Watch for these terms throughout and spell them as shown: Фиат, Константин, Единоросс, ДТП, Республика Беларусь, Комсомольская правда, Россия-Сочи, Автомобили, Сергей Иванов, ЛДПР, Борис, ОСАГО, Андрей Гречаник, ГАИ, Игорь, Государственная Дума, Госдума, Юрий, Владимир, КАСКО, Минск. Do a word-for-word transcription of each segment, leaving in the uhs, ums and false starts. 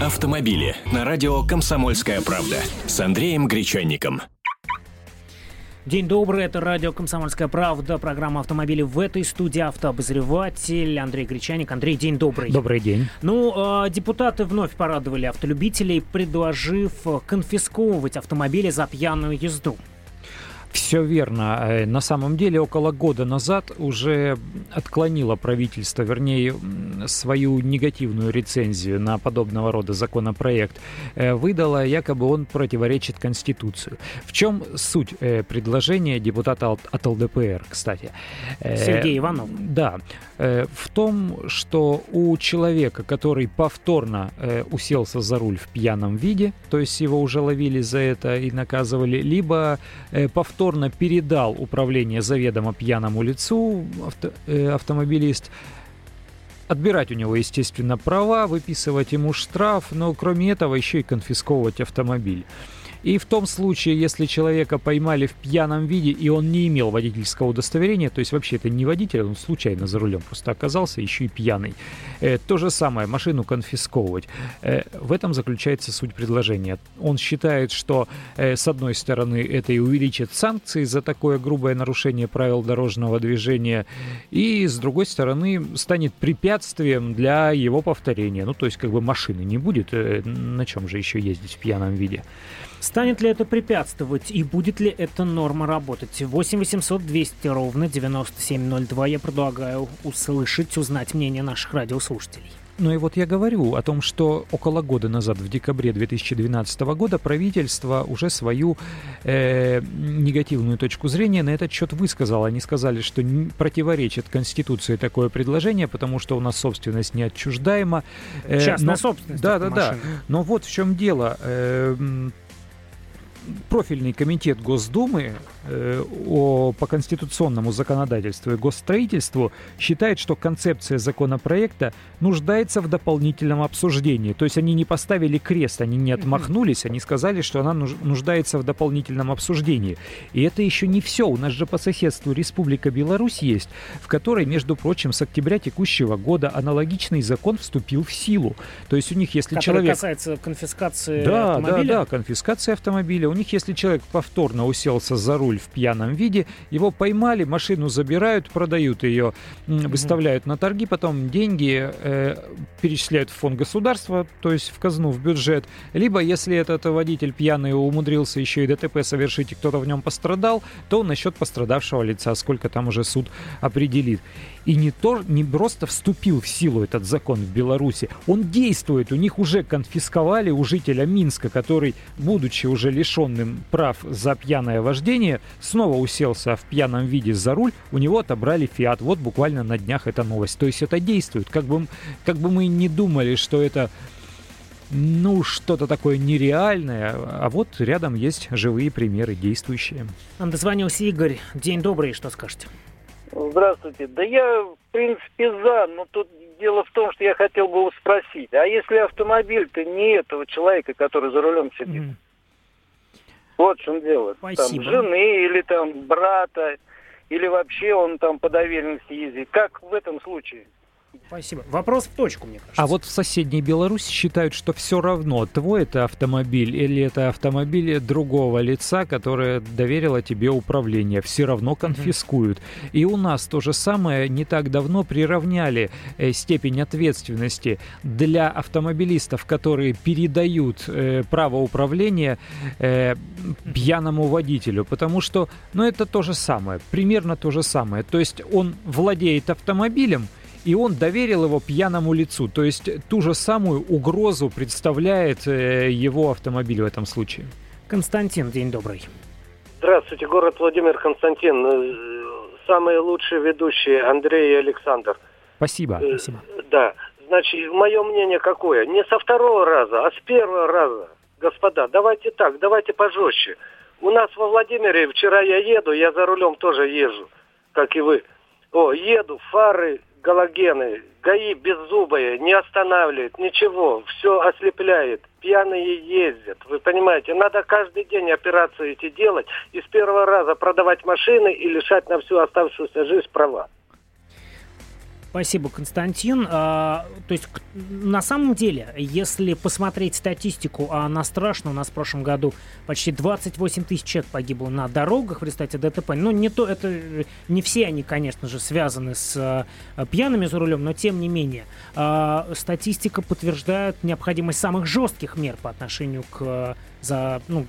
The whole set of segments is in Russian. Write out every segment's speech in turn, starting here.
Автомобили на радио «Комсомольская правда» с Андреем Гречаником. День добрый, это радио «Комсомольская правда», программа «Автомобили». В этой студии автообозреватель Андрей Гречаник. Андрей, день добрый. Добрый день. Ну, депутаты вновь порадовали автолюбителей, предложив конфисковывать автомобили за пьяную езду. Все верно. На самом деле, около года назад уже отклонило правительство, вернее, свою негативную рецензию на подобного рода законопроект. Выдало, якобы он противоречит Конституции. В чем суть предложения депутата от ЛДПР, кстати? Сергей Иванов. Да. В том, что у человека, который повторно уселся за руль в пьяном виде, то есть его уже ловили за это и наказывали, либо повторно повторно передал управление заведомо пьяному лицу авто, э, автомобилист, отбирать у него, естественно, права, выписывать ему штраф, но кроме этого еще и конфисковывать автомобиль. И в том случае, если человека поймали в пьяном виде, и он не имел водительского удостоверения, то есть вообще это не водитель, он случайно за рулем просто оказался, еще и пьяный, э, то же самое, машину конфисковывать. Э, в этом заключается суть предложения. Он считает, что, э, с одной стороны, это и увеличит санкции за такое грубое нарушение правил дорожного движения, и, с другой стороны, станет препятствием для его повторения. Ну, то есть, как бы машины не будет, э, на чем же еще ездить в пьяном виде. Станет ли это препятствовать и будет ли эта норма работать? восемь восемьсот двести ровно девяносто семь ноль два. Я предлагаю услышать, узнать мнение наших радиослушателей. Ну и вот я говорю о том, что около года назад, в декабре две тысячи двенадцатого года, правительство уже свою э, негативную точку зрения на этот счет высказало. Они сказали, что противоречит Конституции такое предложение, потому что у нас собственность неотчуждаема. Э, Частная но... собственность. Да, да, машина. Да. Но вот в чем дело. Э, Профильный комитет Госдумы э, о, по конституционному законодательству и госстроительству считает, что концепция законопроекта нуждается в дополнительном обсуждении. То есть они не поставили крест, они не отмахнулись, они сказали, что она нуждается в дополнительном обсуждении. И это еще не все. У нас же по соседству Республика Беларусь есть, в которой, между прочим, с октября текущего года аналогичный закон вступил в силу. То есть у них, если который человек... касается конфискации да, автомобиля? Да, да, конфискация автомобиля. У них, если человек повторно уселся за руль в пьяном виде, его поймали, машину забирают, продают ее, выставляют на торги, потом деньги э, перечисляют в фонд государства, то есть в казну, в бюджет. Либо, если этот водитель пьяный умудрился еще и ДТП совершить, и кто-то в нем пострадал, то насчет пострадавшего лица, сколько там уже суд определит. И не, то, не просто вступил в силу этот закон в Беларуси, он действует. У них уже конфисковали у жителя Минска, который, будучи уже лишен прав за пьяное вождение, снова уселся в пьяном виде за руль, у него отобрали Фиат. Вот буквально на днях эта новость. То есть это действует. Как бы, как бы мы не думали, что это ну что-то такое нереальное, а вот рядом есть живые примеры, действующие. Нам дозвонился Игорь. День добрый, что скажете? Здравствуйте. Да я, в принципе, за, но тут дело в том, что я хотел бы у спросить, а если автомобиль-то не этого человека, который за рулем сидит? Mm. Вот в чем дело. Спасибо. Там жены или там брата, или вообще он там по доверенности ездит. Как в этом случае? Спасибо. Вопрос в точку, мне кажется. А вот в соседней Беларуси считают, что все равно, твой это автомобиль или это автомобиль другого лица, которое доверило тебе управление, все равно конфискуют. Mm-hmm. И у нас то же самое не так давно приравняли э, степень ответственности для автомобилистов, которые передают э, право управления э, пьяному водителю, потому что, ну, это то же самое, примерно то же самое. То есть он владеет автомобилем, и он доверил его пьяному лицу. То есть ту же самую угрозу представляет его автомобиль в этом случае. Константин, день добрый. Здравствуйте, город Владимир, Константин. Самые лучшие ведущие Андрей и Александр. Спасибо. Э, Спасибо. Да. Значит, мое мнение какое? Не со второго раза, а с первого раза. Господа, давайте так, давайте пожестче. У нас во Владимире, вчера я еду, я за рулем тоже езжу, как и вы. О, еду, фары... галогены, ГАИ беззубые, не останавливает, ничего, все ослепляет, пьяные ездят, вы понимаете, надо каждый день операции эти делать и с первого раза продавать машины и лишать на всю оставшуюся жизнь права. Спасибо, Константин. А, то есть, на самом деле, если посмотреть статистику, а она страшна, у нас в прошлом году почти двадцать восемь тысяч человек погибло на дорогах в результате ДТП. Ну, не то, это не все они, конечно же, связаны с а, пьяными за рулем, но тем не менее. А, статистика подтверждает необходимость самых жестких мер по отношению к, за, ну,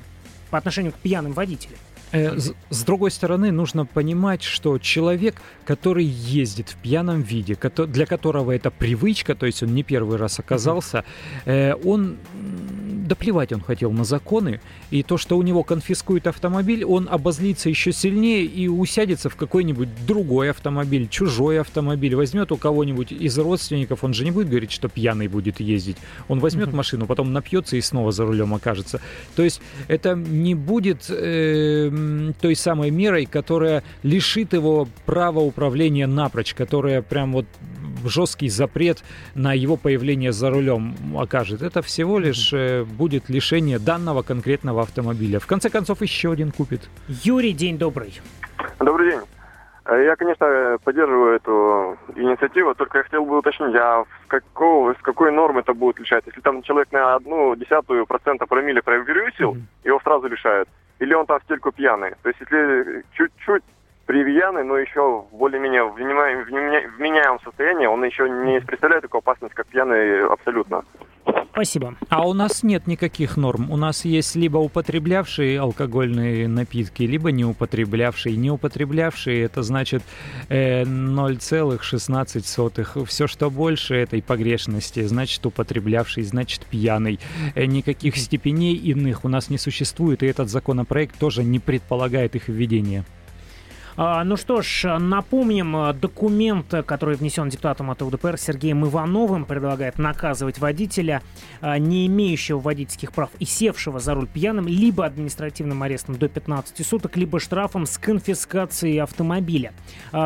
по отношению к пьяным водителям. С другой стороны, нужно понимать, что человек, который ездит в пьяном виде, для которого это привычка, то есть он не первый раз оказался, он, да плевать он хотел на законы, и то, что у него конфискуют автомобиль, он обозлится еще сильнее и усядется в какой-нибудь другой автомобиль, чужой автомобиль, возьмет у кого-нибудь из родственников, он же не будет говорить, что пьяный будет ездить, он возьмет машину, потом напьется и снова за рулем окажется. То есть это не будет... Э- той самой мерой, которая лишит его права управления напрочь, которая прям вот жесткий запрет на его появление за рулем окажет. Это всего лишь будет лишение данного конкретного автомобиля. В конце концов, еще один купит. Юрий, день добрый. Добрый день. Я, конечно, поддерживаю эту инициативу, только я хотел бы уточнить, а с, какого, с какой нормы это будет лишать? Если там человек на одну десятую процента промилле превысил, его сразу лишают. Или он там в стельку пьяный. То есть если чуть-чуть привьяный, но еще более-менее в вменяемом состоянии, он еще не представляет такую опасность, как пьяный абсолютно. Спасибо. А у нас нет никаких норм. У нас есть либо употреблявшие алкогольные напитки, либо не употреблявшие. Не употреблявшие — это значит ноль целых шестнадцать сотых. Все, что больше этой погрешности, значит употреблявший, значит пьяный. Никаких степеней иных у нас не существует, и этот законопроект тоже не предполагает их введения. Ну что ж, напомним, документ, который внесен депутатом от ЛДПР Сергеем Ивановым, предлагает наказывать водителя, не имеющего водительских прав и севшего за руль пьяным, либо административным арестом до пятнадцати суток, либо штрафом с конфискацией автомобиля.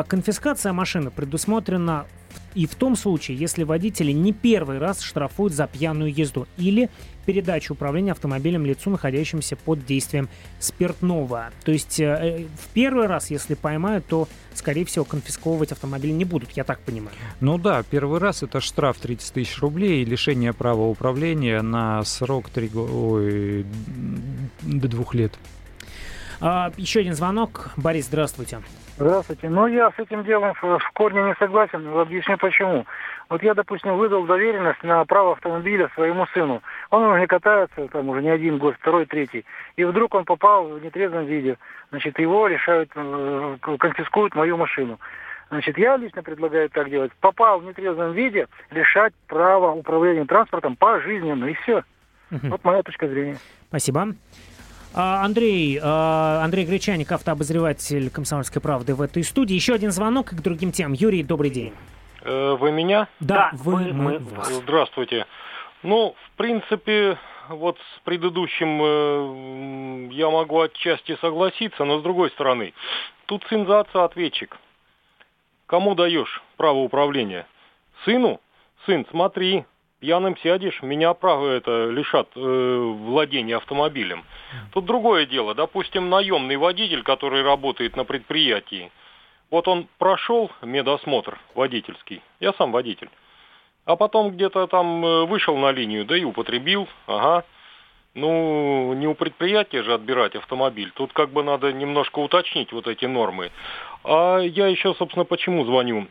Конфискация машины предусмотрена и в том случае, если водители не первый раз штрафуют за пьяную езду или передачу управления автомобилем лицу, находящемуся под действием спиртного. То есть э, в первый раз, если поймают, то, скорее всего, конфисковывать автомобиль не будут, я так понимаю. Ну да, первый раз это штраф тридцать тысяч рублей и лишение права управления на срок три... Ой, до двух лет. А, еще один звонок. Борис, здравствуйте. Здравствуйте. Ну, я с этим делом в корне не согласен. Объясню, почему. Вот я, допустим, выдал доверенность на право автомобиля своему сыну. Он уже катается, там уже не один год, второй, третий. И вдруг он попал в нетрезвом виде. Значит, его лишают, конфискуют мою машину. Значит, я лично предлагаю так делать. Попал в нетрезвом виде, лишать права управления транспортом пожизненно, и все. Угу. Вот моя точка зрения. Спасибо. Андрей, Андрей Гречаник, автообозреватель «Комсомольской правды» в этой студии. Еще один звонок к другим темам. Юрий, добрый день. Вы меня? Да, да вы, мы, мы вас. Здравствуйте. Ну, в принципе, вот с предыдущим я могу отчасти согласиться, но с другой стороны, тут сын за отца ответчик. Кому даешь право управления? Сыну? Сын, смотри. Пьяным сядешь, меня право это лишат э, владения автомобилем. Тут другое дело. Допустим, наемный водитель, который работает на предприятии. Вот он прошел медосмотр водительский. Я сам водитель. А потом где-то там вышел на линию, да и употребил. Ага. Ну, не у предприятия же отбирать автомобиль. Тут как бы надо немножко уточнить вот эти нормы. А я еще, собственно, почему звоню?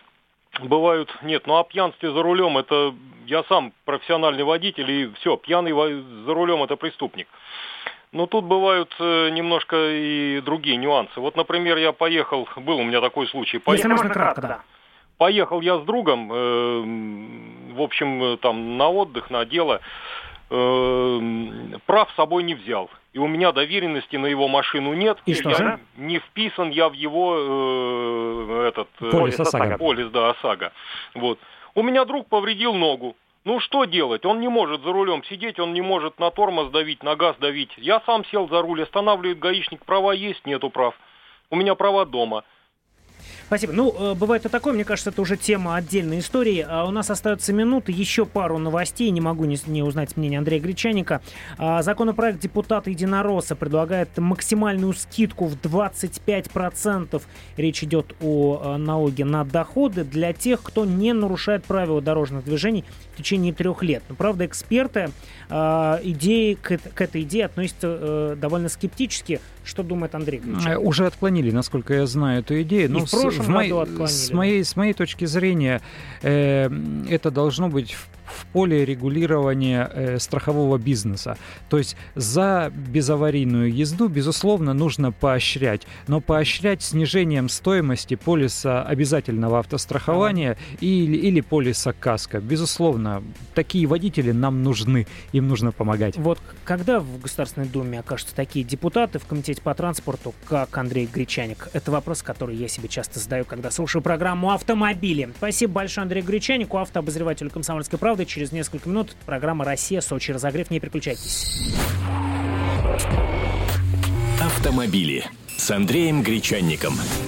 Бывают, нет, ну о пьянстве за рулем, это я сам профессиональный водитель, и все, пьяный за рулем это преступник. Но тут бывают немножко и другие нюансы. Вот, например, я поехал, был у меня такой случай. Поехал, можно кратко, да. Поехал я с другом, э, в общем, там на отдых, на дело, э, прав с собой не взял. И у меня доверенности на его машину нет. И, и что я же? Не вписан я в его э, этот, полис, э, ОСАГО. полис да, ОСАГО. Вот. У меня друг повредил ногу. Ну что делать? Он не может за рулем сидеть, он не может на тормоз давить, на газ давить. Я сам сел за руль, останавливает гаишник, права есть, нету прав. У меня права дома. Спасибо. Ну, бывает и такое. Мне кажется, это уже тема отдельной истории. У нас остается минуты. Еще пару новостей. Не могу не, не узнать мнение Андрея Гречаника. Законопроект депутата Единоросса предлагает максимальную скидку в двадцать пять процентов. Речь идет о налоге на доходы для тех, кто не нарушает правила дорожных движений в течение трех лет. Но, правда, эксперты идеи, к, к этой идее относятся довольно скептически. Что думает Андрей Гречаник? Уже отклонили, насколько я знаю, эту идею. Но в прошлом в мой, году отклонили. С моей, с моей точки зрения, э, это должно быть в, в поле регулирования э, страхового бизнеса. То есть за безаварийную езду, безусловно, нужно поощрять. Но поощрять снижением стоимости полиса обязательного автострахования или, или полиса КАСКО. Безусловно, такие водители нам нужны. Им нужно помогать. Вот когда в Государственной Думе окажутся такие депутаты в комитете по транспорту, как Андрей Гречаник? Это вопрос, который я себе часто задаю, когда слушаю программу «Автомобили». Спасибо большое Андрею Гречанику, автообозревателю «Комсомольской правды». Через несколько минут программа «Россия-Сочи». Разогрев, не переключайтесь. «Автомобили» с Андреем Гречаником.